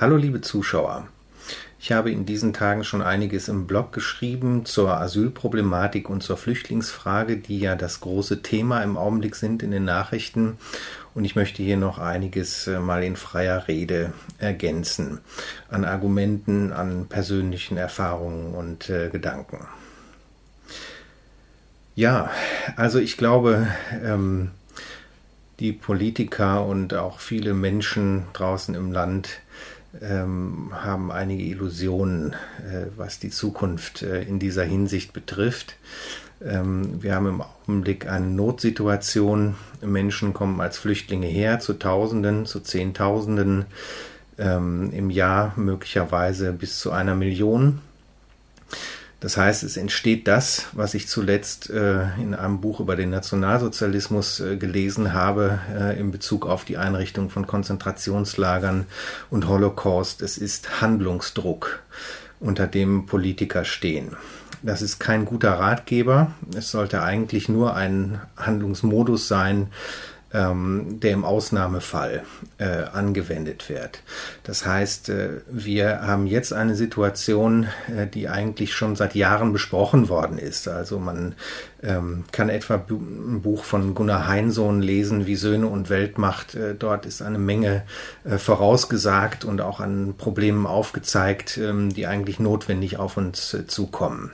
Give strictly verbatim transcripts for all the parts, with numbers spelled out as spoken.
Hallo liebe Zuschauer, ich habe in diesen Tagen schon einiges im Blog geschrieben zur Asylproblematik und zur Flüchtlingsfrage, die ja das große Thema im Augenblick sind in den Nachrichten, und ich möchte hier noch einiges mal in freier Rede ergänzen an Argumenten, an persönlichen Erfahrungen und äh, Gedanken. Ja, also ich glaube, ähm, die Politiker und auch viele Menschen draußen im Land ähm, haben einige Illusionen, äh, was die Zukunft äh, in dieser Hinsicht betrifft. Ähm, wir haben im Augenblick eine Notsituation. Menschen kommen als Flüchtlinge her, zu Tausenden, zu Zehntausenden, ähm, im Jahr möglicherweise bis zu einer Million. Das heißt, es entsteht das, was ich zuletzt äh, in einem Buch über den Nationalsozialismus äh, gelesen habe, äh, in Bezug auf die Einrichtung von Konzentrationslagern und Holocaust. Es ist Handlungsdruck, unter dem Politiker stehen. Das ist kein guter Ratgeber. Es sollte eigentlich nur ein Handlungsmodus sein, Ähm, der im Ausnahmefall äh, angewendet wird. Das heißt, äh, wir haben jetzt eine Situation, äh, die eigentlich schon seit Jahren besprochen worden ist. Also man ähm, kann etwa bu- ein Buch von Gunnar Heinsohn lesen, wie Söhne und Weltmacht. Äh, dort ist eine Menge äh, vorausgesagt und auch an Problemen aufgezeigt, äh, die eigentlich notwendig auf uns äh, zukommen.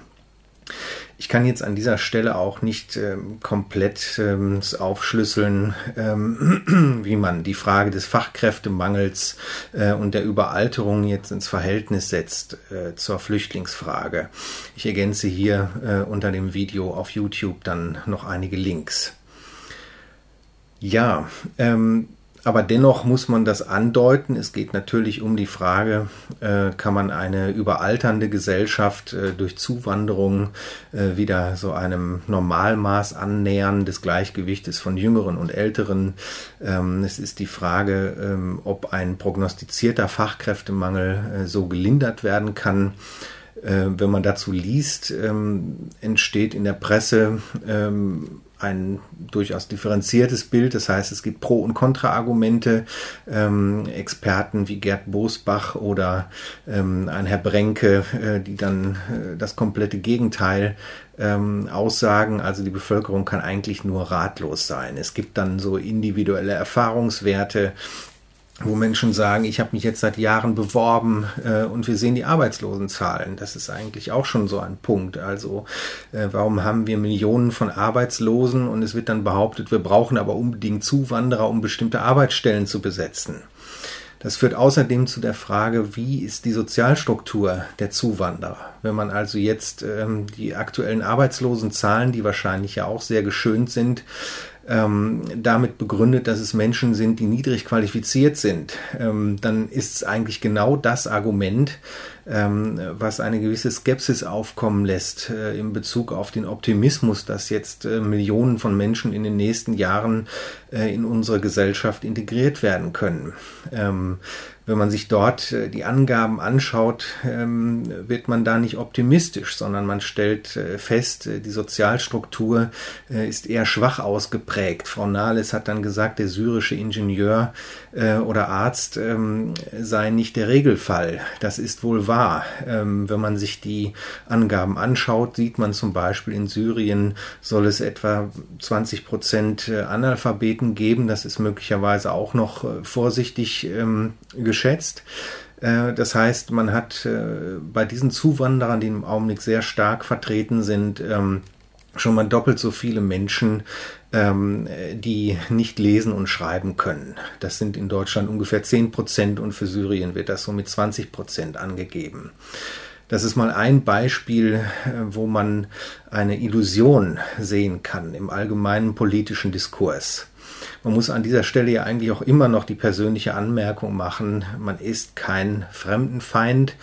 Ich kann jetzt an dieser Stelle auch nicht ähm, komplett ähm, aufschlüsseln, ähm, wie man die Frage des Fachkräftemangels äh, und der Überalterung jetzt ins Verhältnis setzt äh, zur Flüchtlingsfrage. Ich ergänze hier äh, unter dem Video auf YouTube dann noch einige Links. Ja, ähm, aber dennoch muss man das andeuten. Es geht natürlich um die Frage, äh, kann man eine überalternde Gesellschaft äh, durch Zuwanderung äh, wieder so einem Normalmaß annähern des Gleichgewichtes von Jüngeren und Älteren. Ähm, es ist die Frage, ähm, ob ein prognostizierter Fachkräftemangel äh, so gelindert werden kann. Äh, wenn man dazu liest, ähm, entsteht in der Presse ähm, ein durchaus differenziertes Bild. Das heißt, es gibt Pro- und Kontra-Argumente. Ähm, Experten wie Gerd Bosbach oder ähm, ein Herr Brenke, äh, die dann äh, das komplette Gegenteil ähm, aussagen. Also die Bevölkerung kann eigentlich nur ratlos sein. Es gibt dann so individuelle Erfahrungswerte, wo Menschen sagen, ich habe mich jetzt seit Jahren beworben äh, und wir sehen die Arbeitslosenzahlen. Das ist eigentlich auch schon so ein Punkt. Also äh, warum haben wir Millionen von Arbeitslosen und es wird dann behauptet, wir brauchen aber unbedingt Zuwanderer, um bestimmte Arbeitsstellen zu besetzen. Das führt außerdem zu der Frage, wie ist die Sozialstruktur der Zuwanderer? Wenn man also jetzt ähm, die aktuellen Arbeitslosenzahlen, die wahrscheinlich ja auch sehr geschönt sind, damit begründet, dass es Menschen sind, die niedrig qualifiziert sind, dann ist es eigentlich genau das Argument, was eine gewisse Skepsis aufkommen lässt in Bezug auf den Optimismus, dass jetzt Millionen von Menschen in den nächsten Jahren in unsere Gesellschaft integriert werden können. Wenn man sich dort die Angaben anschaut, wird man da nicht optimistisch, sondern man stellt fest, die Sozialstruktur ist eher schwach ausgeprägt. Frau Nahles hat dann gesagt, der syrische Ingenieur oder Arzt sei nicht der Regelfall. Das ist wohl wahr. Wenn man sich die Angaben anschaut, sieht man zum Beispiel, in Syrien soll es etwa zwanzig Prozent Analphabeten geben. Das ist möglicherweise auch noch vorsichtig geschrieben. geschätzt. Das heißt, man hat bei diesen Zuwanderern, die im Augenblick sehr stark vertreten sind, schon mal doppelt so viele Menschen, die nicht lesen und schreiben können. Das sind in Deutschland ungefähr zehn Prozent und für Syrien wird das so mit zwanzig Prozent angegeben. Das ist mal ein Beispiel, wo man eine Illusion sehen kann im allgemeinen politischen Diskurs. Man muss an dieser Stelle ja eigentlich auch immer noch die persönliche Anmerkung machen, man ist kein Fremdenfeind.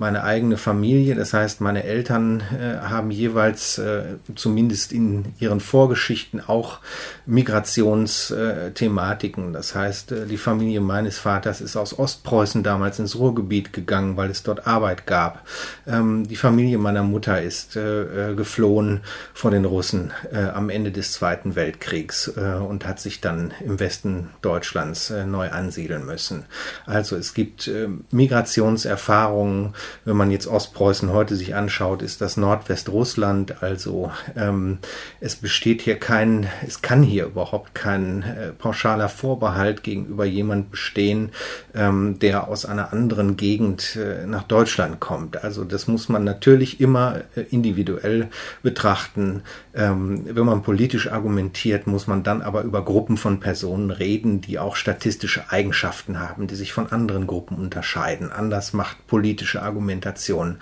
Meine eigene Familie, das heißt meine Eltern äh, haben jeweils äh, zumindest in ihren Vorgeschichten auch Migrationsthematiken. Das heißt, die Familie meines Vaters ist aus Ostpreußen damals ins Ruhrgebiet gegangen, weil es dort Arbeit gab. Ähm, die Familie meiner Mutter ist äh, geflohen vor den Russen äh, am Ende des Zweiten Weltkriegs äh, und hat sich sich dann im Westen Deutschlands äh, neu ansiedeln müssen. Also es gibt äh, Migrationserfahrungen. Wenn man jetzt Ostpreußen heute sich anschaut, ist das Nordwestrussland. Also ähm, es besteht hier kein, es kann hier überhaupt kein äh, pauschaler Vorbehalt gegenüber jemand bestehen, ähm, der aus einer anderen Gegend äh, nach Deutschland kommt. Also das muss man natürlich immer äh, individuell betrachten. Ähm, wenn man politisch argumentiert, muss man dann aber über Gruppen von Personen reden, die auch statistische Eigenschaften haben, die sich von anderen Gruppen unterscheiden. Anders macht politische Argumentation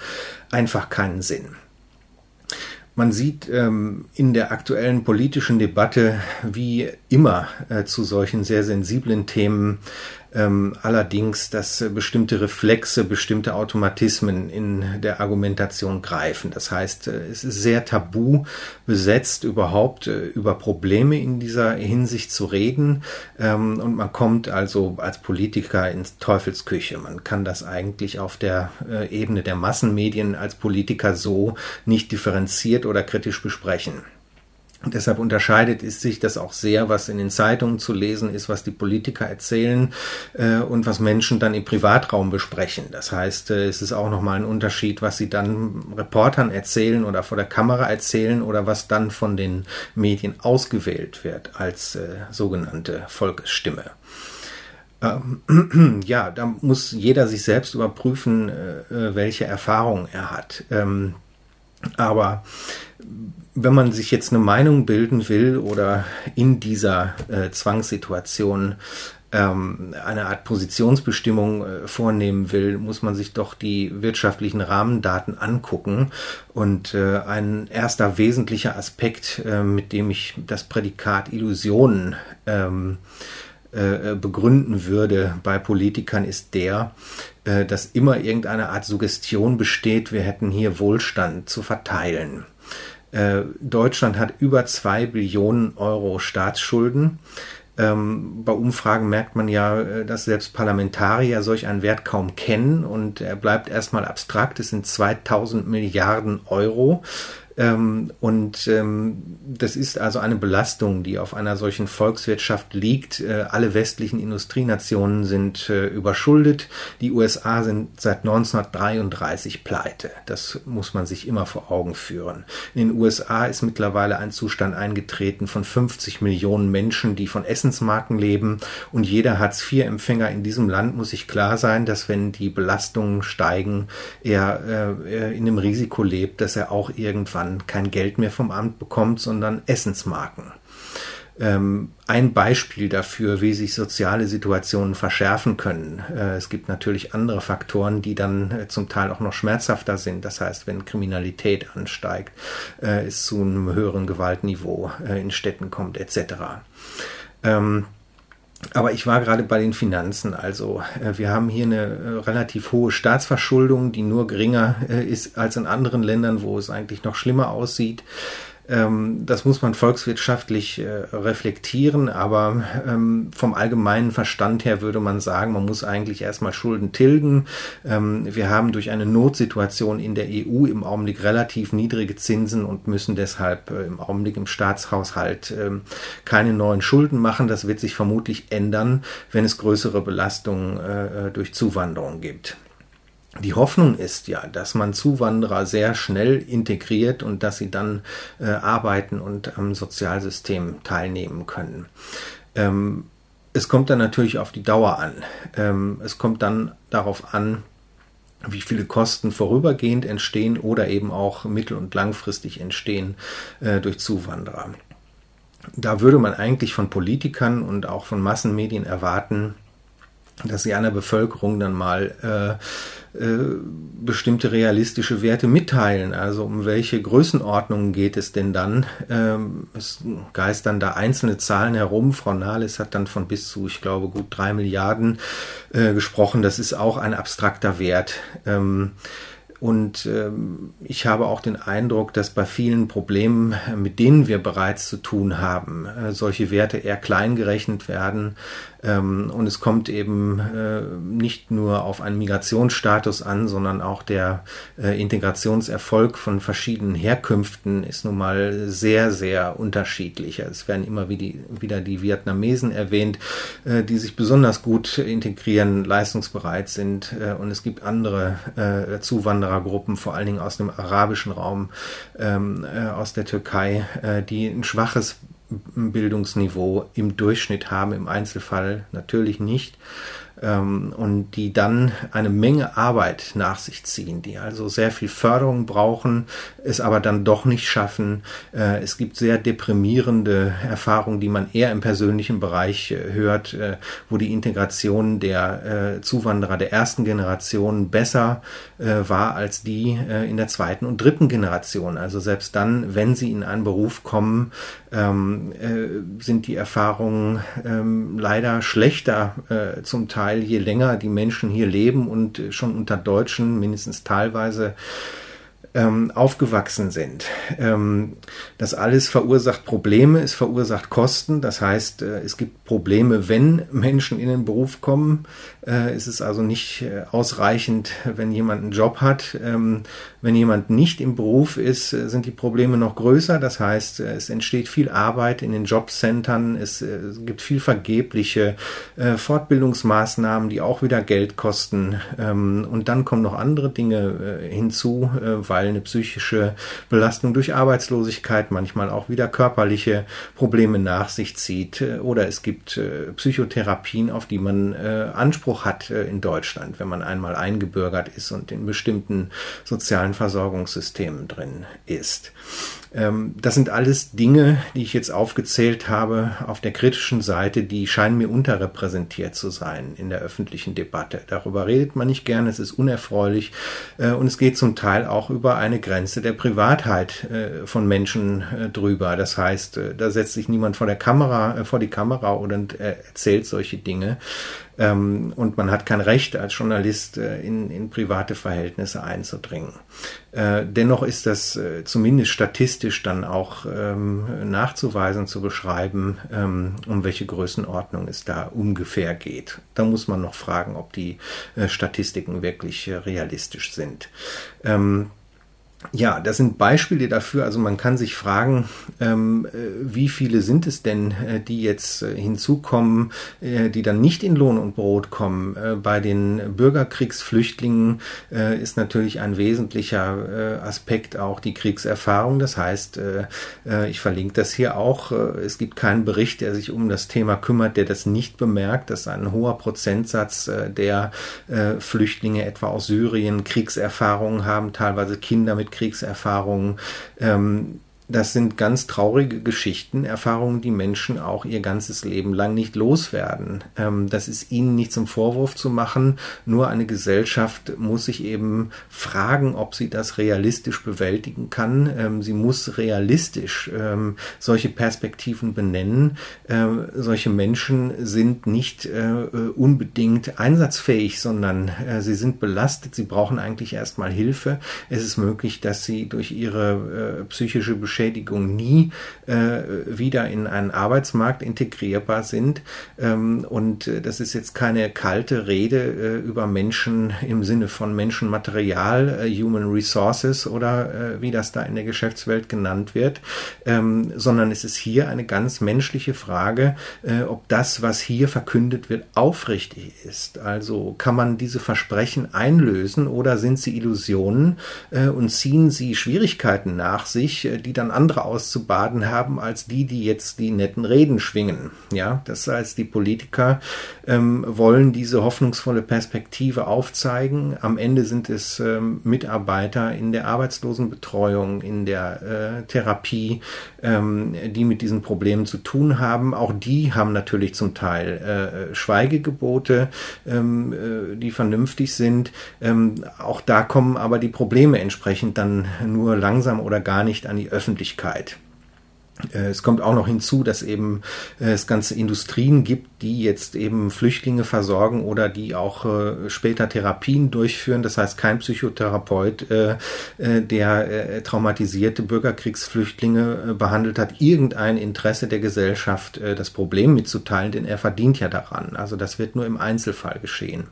einfach keinen Sinn. Man sieht ähm, in der aktuellen politischen Debatte wie immer äh, zu solchen sehr sensiblen Themen ähm, allerdings, dass äh, bestimmte Reflexe, bestimmte Automatismen in der Argumentation greifen. Das heißt, äh, es ist sehr tabu besetzt, überhaupt äh, über Probleme in dieser Hinsicht zu reden. Ähm, und man kommt also als Politiker ins Teufelsküche. Man kann das eigentlich auf der äh, Ebene der Massenmedien als Politiker so nicht differenziert oder kritisch besprechen. Und deshalb unterscheidet es sich das auch sehr, was in den Zeitungen zu lesen ist, was die Politiker erzählen äh, und was Menschen dann im Privatraum besprechen. Das heißt, äh, es ist auch nochmal ein Unterschied, was sie dann Reportern erzählen oder vor der Kamera erzählen oder was dann von den Medien ausgewählt wird als äh, sogenannte Volksstimme. Ähm, ja, da muss jeder sich selbst überprüfen, äh, welche Erfahrungen er hat. Ähm, aber wenn man sich jetzt eine Meinung bilden will oder in dieser äh, Zwangssituation ähm, eine Art Positionsbestimmung äh, vornehmen will, muss man sich doch die wirtschaftlichen Rahmendaten angucken. Und äh, ein erster wesentlicher Aspekt, äh, mit dem ich das Prädikat Illusionen ähm, äh, begründen würde bei Politikern, ist der, äh, dass immer irgendeine Art Suggestion besteht, wir hätten hier Wohlstand zu verteilen. Deutschland hat über zwei Billionen Euro Staatsschulden. Ähm, bei Umfragen merkt man ja, dass selbst Parlamentarier solch einen Wert kaum kennen und er bleibt erstmal abstrakt. Es sind zweitausend Milliarden Euro. Ähm, und ähm, das ist also eine Belastung, die auf einer solchen Volkswirtschaft liegt. Äh, alle westlichen Industrienationen sind äh, überschuldet. Die U S A sind seit neunzehnhundertdreiunddreißig pleite. Das muss man sich immer vor Augen führen. In den U S A ist mittlerweile ein Zustand eingetreten von fünfzig Millionen Menschen, die von Essensmarken leben. Und jeder Hartz vier Empfänger in diesem Land muss sich klar sein, dass wenn die Belastungen steigen, er äh, in dem Risiko lebt, dass er auch irgendwann kein Geld mehr vom Amt bekommt, sondern Essensmarken. Ähm, ein Beispiel dafür, wie sich soziale Situationen verschärfen können. Äh, es gibt natürlich andere Faktoren, die dann äh, zum Teil auch noch schmerzhafter sind. Das heißt, wenn Kriminalität ansteigt, äh, es zu einem höheren Gewaltniveau äh, in Städten kommt et cetera. Ähm, Aber ich war gerade bei den Finanzen. Also äh, wir haben hier eine äh, relativ hohe Staatsverschuldung, die nur geringer äh, ist als in anderen Ländern, wo es eigentlich noch schlimmer aussieht. Ähm, das muss man volkswirtschaftlich äh, reflektieren, aber ähm, vom allgemeinen Verstand her würde man sagen, man muss eigentlich erstmal Schulden tilgen. Ähm, wir haben durch eine Notsituation in der E U im Augenblick relativ niedrige Zinsen und müssen deshalb äh, im Augenblick im Staatshaushalt äh, keine neuen Schulden machen. Das wird sich vermutlich ändern, wenn es größere Belastungen äh, durch Zuwanderung gibt. Die Hoffnung ist ja, dass man Zuwanderer sehr schnell integriert und dass sie dann äh, arbeiten und am Sozialsystem teilnehmen können. Ähm, es kommt dann natürlich auf die Dauer an. Ähm, es kommt dann darauf an, wie viele Kosten vorübergehend entstehen oder eben auch mittel- und langfristig entstehen äh, durch Zuwanderer. Da würde man eigentlich von Politikern und auch von Massenmedien erwarten, dass sie einer Bevölkerung dann mal äh, äh, bestimmte realistische Werte mitteilen. Also um welche Größenordnungen geht es denn dann? Ähm, es geistern da einzelne Zahlen herum. Frau Nahles hat dann von bis zu, ich glaube, gut drei Milliarden äh, gesprochen. Das ist auch ein abstrakter Wert. Ähm, Und ähm, ich habe auch den Eindruck, dass bei vielen Problemen, mit denen wir bereits zu tun haben, äh, solche Werte eher klein gerechnet werden. Ähm, und es kommt eben äh, nicht nur auf einen Migrationsstatus an, sondern auch der äh, Integrationserfolg von verschiedenen Herkünften ist nun mal sehr, sehr unterschiedlich. Es werden immer wieder die Vietnamesen erwähnt, äh, die sich besonders gut integrieren, leistungsbereit sind. Äh, und es gibt andere äh, Zuwanderer, Gruppen, vor allen Dingen aus dem arabischen Raum, ähm, äh, aus der Türkei, äh, die ein schwaches Bildungsniveau im Durchschnitt haben, im Einzelfall natürlich nicht, ähm, und die dann eine Menge Arbeit nach sich ziehen, die also sehr viel Förderung brauchen, es aber dann doch nicht schaffen. Äh, es gibt sehr deprimierende Erfahrungen, die man eher im persönlichen Bereich äh, hört, äh, wo die Integration der äh, Zuwanderer der ersten Generation besser äh, war als die äh, in der zweiten und dritten Generation. Also selbst dann, wenn sie in einen Beruf kommen, ähm, sind die Erfahrungen ähm, leider schlechter äh, zum Teil, je länger die Menschen hier leben und schon unter Deutschen mindestens teilweise ähm, aufgewachsen sind. Ähm, das alles verursacht Probleme, es verursacht Kosten, das heißt, äh, es gibt Probleme, wenn Menschen in den Beruf kommen. Äh, es ist also nicht äh, ausreichend, wenn jemand einen Job hat. Ähm, Wenn jemand nicht im Beruf ist, sind die Probleme noch größer. Das heißt, es entsteht viel Arbeit in den Jobcentern. Es gibt viel vergebliche Fortbildungsmaßnahmen, die auch wieder Geld kosten. Und dann kommen noch andere Dinge hinzu, weil eine psychische Belastung durch Arbeitslosigkeit manchmal auch wieder körperliche Probleme nach sich zieht. Oder es gibt Psychotherapien, auf die man Anspruch hat in Deutschland, wenn man einmal eingebürgert ist und in bestimmten sozialen Versorgungssystemen drin ist. Das sind alles Dinge, die ich jetzt aufgezählt habe, auf der kritischen Seite, die scheinen mir unterrepräsentiert zu sein in der öffentlichen Debatte. Darüber redet man nicht gerne, es ist unerfreulich und es geht zum Teil auch über eine Grenze der Privatheit von Menschen drüber. Das heißt, da setzt sich niemand vor der Kamera, vor die Kamera und erzählt solche Dinge. Und man hat kein Recht als Journalist in, in private Verhältnisse einzudringen. Dennoch ist das zumindest statistisch dann auch nachzuweisen, zu beschreiben, um welche Größenordnung es da ungefähr geht. Da muss man noch fragen, ob die Statistiken wirklich realistisch sind. Ja, das sind Beispiele dafür. Also man kann sich fragen, ähm, wie viele sind es denn, äh, die jetzt äh, hinzukommen, äh, die dann nicht in Lohn und Brot kommen. Äh, bei den Bürgerkriegsflüchtlingen äh, ist natürlich ein wesentlicher äh, Aspekt auch die Kriegserfahrung. Das heißt, äh, äh, ich verlinke das hier auch. Äh, es gibt keinen Bericht, der sich um das Thema kümmert, der das nicht bemerkt, dass ein hoher Prozentsatz äh, der äh, Flüchtlinge etwa aus Syrien Kriegserfahrungen haben, teilweise Kinder mit Kriegserfahrungen. Ähm, das sind ganz traurige Geschichten, Erfahrungen, die Menschen auch ihr ganzes Leben lang nicht loswerden. Ähm, das ist ihnen nicht zum Vorwurf zu machen, nur eine Gesellschaft muss sich eben fragen, ob sie das realistisch bewältigen kann. Ähm, sie muss realistisch ähm, solche Perspektiven benennen. Ähm, solche Menschen sind nicht äh, unbedingt einsatzfähig, sondern äh, sie sind belastet, sie brauchen eigentlich erstmal Hilfe. Es ist möglich, dass sie durch ihre äh, psychische Beschäftigung Schädigung nie äh, wieder in einen Arbeitsmarkt integrierbar sind. Ähm, und das ist jetzt keine kalte Rede äh, über Menschen im Sinne von Menschenmaterial, äh, Human Resources oder äh, wie das da in der Geschäftswelt genannt wird, ähm, sondern es ist hier eine ganz menschliche Frage, äh, ob das, was hier verkündet wird, aufrichtig ist. Also kann man diese Versprechen einlösen oder sind sie Illusionen äh, und ziehen sie Schwierigkeiten nach sich, die dann andere auszubaden haben, als die, die jetzt die netten Reden schwingen. Ja, das heißt, die Politiker ähm, wollen diese hoffnungsvolle Perspektive aufzeigen. Am Ende sind es ähm, Mitarbeiter in der Arbeitslosenbetreuung, in der äh, Therapie, ähm, die mit diesen Problemen zu tun haben. Auch die haben natürlich zum Teil äh, Schweigegebote, ähm, äh, die vernünftig sind. Ähm, auch da kommen aber die Probleme entsprechend dann nur langsam oder gar nicht an die Öffentlichkeit. Es kommt auch noch hinzu, dass eben es ganze Industrien gibt, die jetzt eben Flüchtlinge versorgen oder die auch später Therapien durchführen. Das heißt, kein Psychotherapeut, der traumatisierte Bürgerkriegsflüchtlinge behandelt hat, irgendein Interesse der Gesellschaft, das Problem mitzuteilen, denn er verdient ja daran. Also das wird nur im Einzelfall geschehen.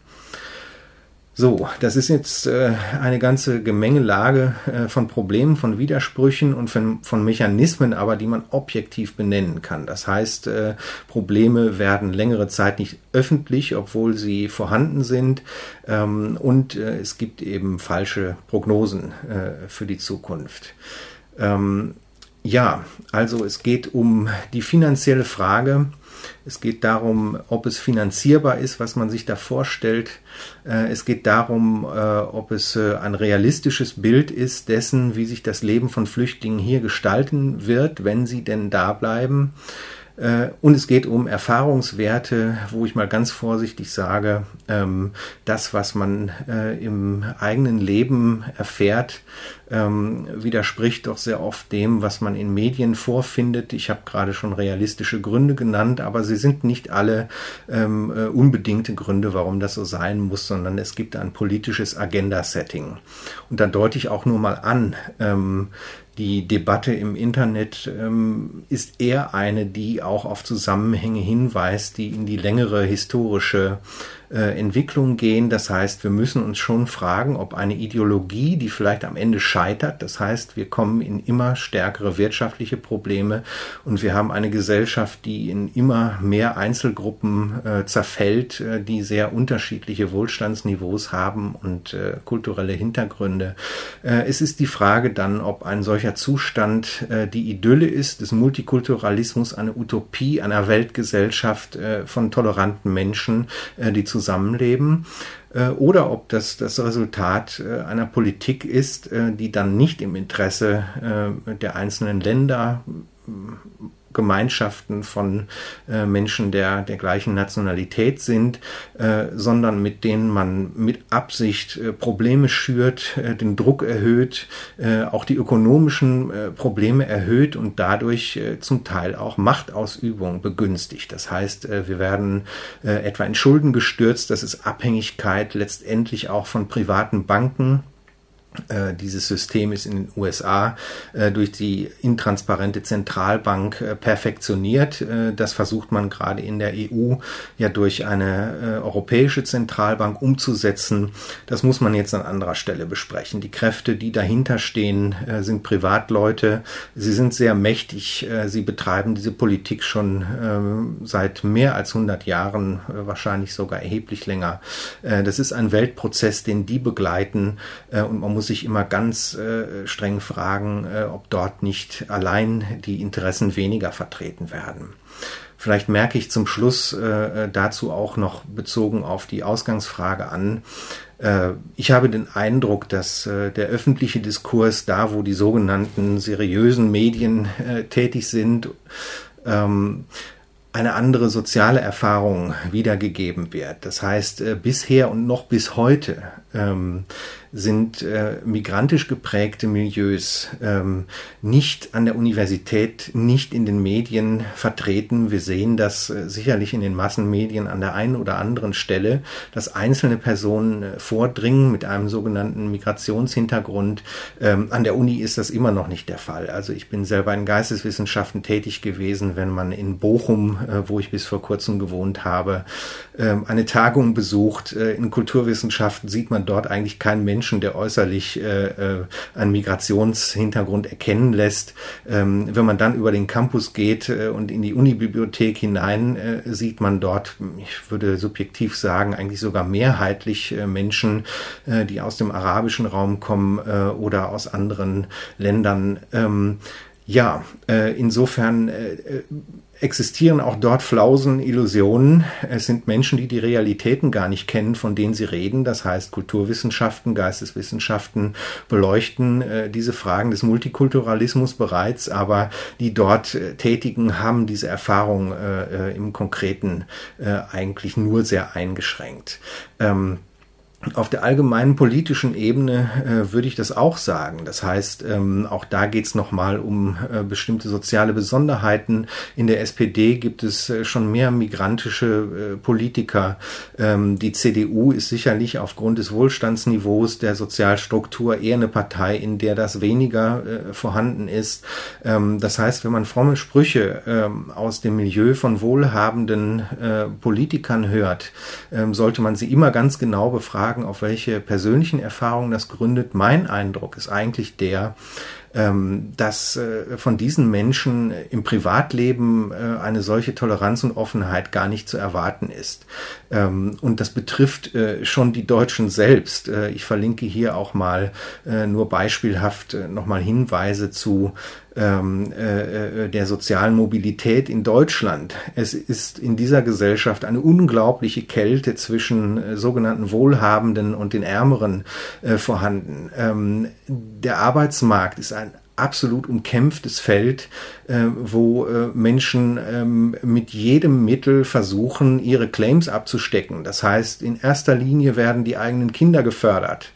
So, das ist jetzt äh, eine ganze Gemengelage äh, von Problemen, von Widersprüchen und von, von Mechanismen, aber die man objektiv benennen kann. Das heißt, äh, Probleme werden längere Zeit nicht öffentlich, obwohl sie vorhanden sind. Ähm, und äh, es gibt eben falsche Prognosen äh, für die Zukunft. Ähm, ja, also es geht um die finanzielle Frage. Es geht darum, ob es finanzierbar ist, was man sich da vorstellt. Es geht darum, ob es ein realistisches Bild ist dessen, wie sich das Leben von Flüchtlingen hier gestalten wird, wenn sie denn da bleiben. Und es geht um Erfahrungswerte, wo ich mal ganz vorsichtig sage, das, was man im eigenen Leben erfährt, widerspricht doch sehr oft dem, was man in Medien vorfindet. Ich habe gerade schon realistische Gründe genannt, aber sie sind nicht alle unbedingte Gründe, warum das so sein muss, sondern es gibt ein politisches Agenda-Setting. Und da deute ich auch nur mal an, die Debatte im Internet ähm, ist eher eine, die auch auf Zusammenhänge hinweist, die in die längere historische äh, Entwicklung gehen. Das heißt, wir müssen uns schon fragen, ob eine Ideologie, die vielleicht am Ende scheitert, das heißt, wir kommen in immer stärkere wirtschaftliche Probleme und wir haben eine Gesellschaft, die in immer mehr Einzelgruppen äh, zerfällt, äh, die sehr unterschiedliche Wohlstandsniveaus haben und äh, kulturelle Hintergründe. Äh, es ist die Frage dann, ob ein solcher Zustand äh, die Idylle ist, des Multikulturalismus, eine Utopie einer Weltgesellschaft äh, von toleranten Menschen, äh, die zusammenleben, äh, oder ob das das Resultat äh, einer Politik ist, äh, die dann nicht im Interesse äh, der einzelnen Länder, Gemeinschaften von äh, Menschen der, der gleichen Nationalität sind, äh, sondern mit denen man mit Absicht äh, Probleme schürt, äh, den Druck erhöht, äh, auch die ökonomischen äh, Probleme erhöht und dadurch äh, zum Teil auch Machtausübung begünstigt. Das heißt, äh, wir werden äh, etwa in Schulden gestürzt. Das ist Abhängigkeit letztendlich auch von privaten Banken. Äh, dieses System ist in den U S A äh, durch die intransparente Zentralbank äh, perfektioniert. Äh, das versucht man gerade in der E U ja durch eine äh, europäische Zentralbank umzusetzen. Das muss man jetzt an anderer Stelle besprechen. Die Kräfte, die dahinter stehen, äh, sind Privatleute. Sie sind sehr mächtig. Äh, sie betreiben diese Politik schon äh, seit mehr als hundert Jahren, äh, wahrscheinlich sogar erheblich länger. Äh, das ist ein Weltprozess, den die begleiten, äh, und man muss sich immer ganz äh, streng fragen, äh, ob dort nicht allein die Interessen weniger vertreten werden. Vielleicht merke ich zum Schluss äh, dazu auch noch bezogen auf die Ausgangsfrage an. Äh, ich habe den Eindruck, dass äh, der öffentliche Diskurs, da wo die sogenannten seriösen Medien äh, tätig sind, ähm, eine andere soziale Erfahrung wiedergegeben wird. Das heißt, äh, bisher und noch bis heute ähm, sind äh, migrantisch geprägte Milieus ähm, nicht an der Universität, nicht in den Medien vertreten. Wir sehen das äh, sicherlich in den Massenmedien an der einen oder anderen Stelle, dass einzelne Personen äh, vordringen mit einem sogenannten Migrationshintergrund. Ähm, an der Uni ist das immer noch nicht der Fall. Also ich bin selber in Geisteswissenschaften tätig gewesen, wenn man in Bochum, äh, wo ich bis vor kurzem gewohnt habe, äh, eine Tagung besucht. Äh, in Kulturwissenschaften sieht man dort eigentlich keinen Menschen, der äußerlich äh, einen Migrationshintergrund erkennen lässt. Ähm, wenn man dann über den Campus geht äh, und in die Unibibliothek hinein, äh, sieht man dort, ich würde subjektiv sagen, eigentlich sogar mehrheitlich äh, Menschen, äh, die aus dem arabischen Raum kommen äh, oder aus anderen Ländern. Ähm, ja, äh, insofern äh, existieren auch dort Flausen, Illusionen. Es sind Menschen, die die Realitäten gar nicht kennen, von denen sie reden. Das heißt, Kulturwissenschaften, Geisteswissenschaften beleuchten äh, diese Fragen des Multikulturalismus bereits, aber die dort äh, Tätigen haben diese Erfahrung äh, im Konkreten äh, eigentlich nur sehr eingeschränkt. Ähm, Auf der allgemeinen politischen Ebene äh, würde ich das auch sagen. Das heißt, ähm, auch da geht es nochmal um äh, bestimmte soziale Besonderheiten. In der S P D gibt es äh, schon mehr migrantische äh, Politiker. Ähm, die C D U ist sicherlich aufgrund des Wohlstandsniveaus der Sozialstruktur eher eine Partei, in der das weniger äh, vorhanden ist. Ähm, das heißt, wenn man fromme Sprüche ähm, aus dem Milieu von wohlhabenden äh, Politikern hört, ähm, sollte man sie immer ganz genau befragen, auf welche persönlichen Erfahrungen das gründet. Mein Eindruck ist eigentlich der, dass von diesen Menschen im Privatleben eine solche Toleranz und Offenheit gar nicht zu erwarten ist. Und das betrifft schon die Deutschen selbst. Ich verlinke hier auch mal nur beispielhaft nochmal Hinweise zu der sozialen Mobilität in Deutschland. Es ist in dieser Gesellschaft eine unglaubliche Kälte zwischen sogenannten Wohlhabenden und den Ärmeren vorhanden. Der Arbeitsmarkt ist ein absolut umkämpftes Feld, äh, wo äh, Menschen ähm, mit jedem Mittel versuchen, ihre Claims abzustecken. Das heißt, in erster Linie werden die eigenen Kinder gefördert.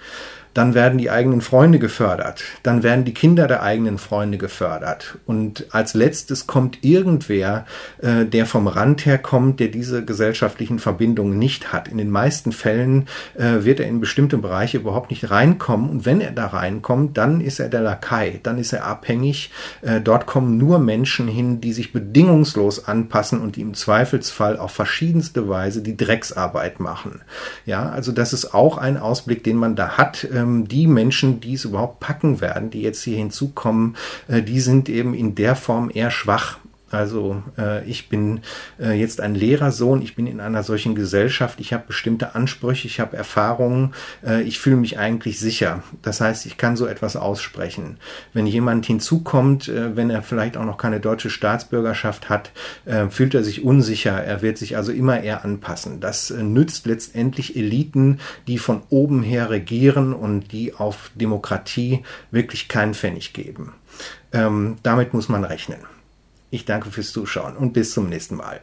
Dann werden die eigenen Freunde gefördert. Dann werden die Kinder der eigenen Freunde gefördert. Und als letztes kommt irgendwer, äh, der vom Rand her kommt, der diese gesellschaftlichen Verbindungen nicht hat. In den meisten Fällen äh, wird er in bestimmte Bereiche überhaupt nicht reinkommen. Und wenn er da reinkommt, dann ist er der Lakai. Dann ist er abhängig. Äh, dort kommen nur Menschen hin, die sich bedingungslos anpassen und die im Zweifelsfall auf verschiedenste Weise die Drecksarbeit machen. Ja, also das ist auch ein Ausblick, den man da hat. Die Menschen, die es überhaupt packen werden, die jetzt hier hinzukommen, die sind eben in der Form eher schwach. Also ich bin jetzt ein Lehrersohn, ich bin in einer solchen Gesellschaft, ich habe bestimmte Ansprüche, ich habe Erfahrungen, ich fühle mich eigentlich sicher. Das heißt, ich kann so etwas aussprechen. Wenn jemand hinzukommt, wenn er vielleicht auch noch keine deutsche Staatsbürgerschaft hat, fühlt er sich unsicher, er wird sich also immer eher anpassen. Das nützt letztendlich Eliten, die von oben her regieren und die auf Demokratie wirklich keinen Pfennig geben. Damit muss man rechnen. Ich danke fürs Zuschauen und bis zum nächsten Mal.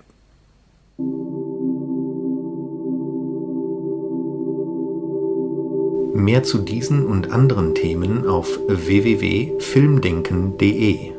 Mehr zu diesen und anderen Themen auf w w w punkt filmdenken punkt de.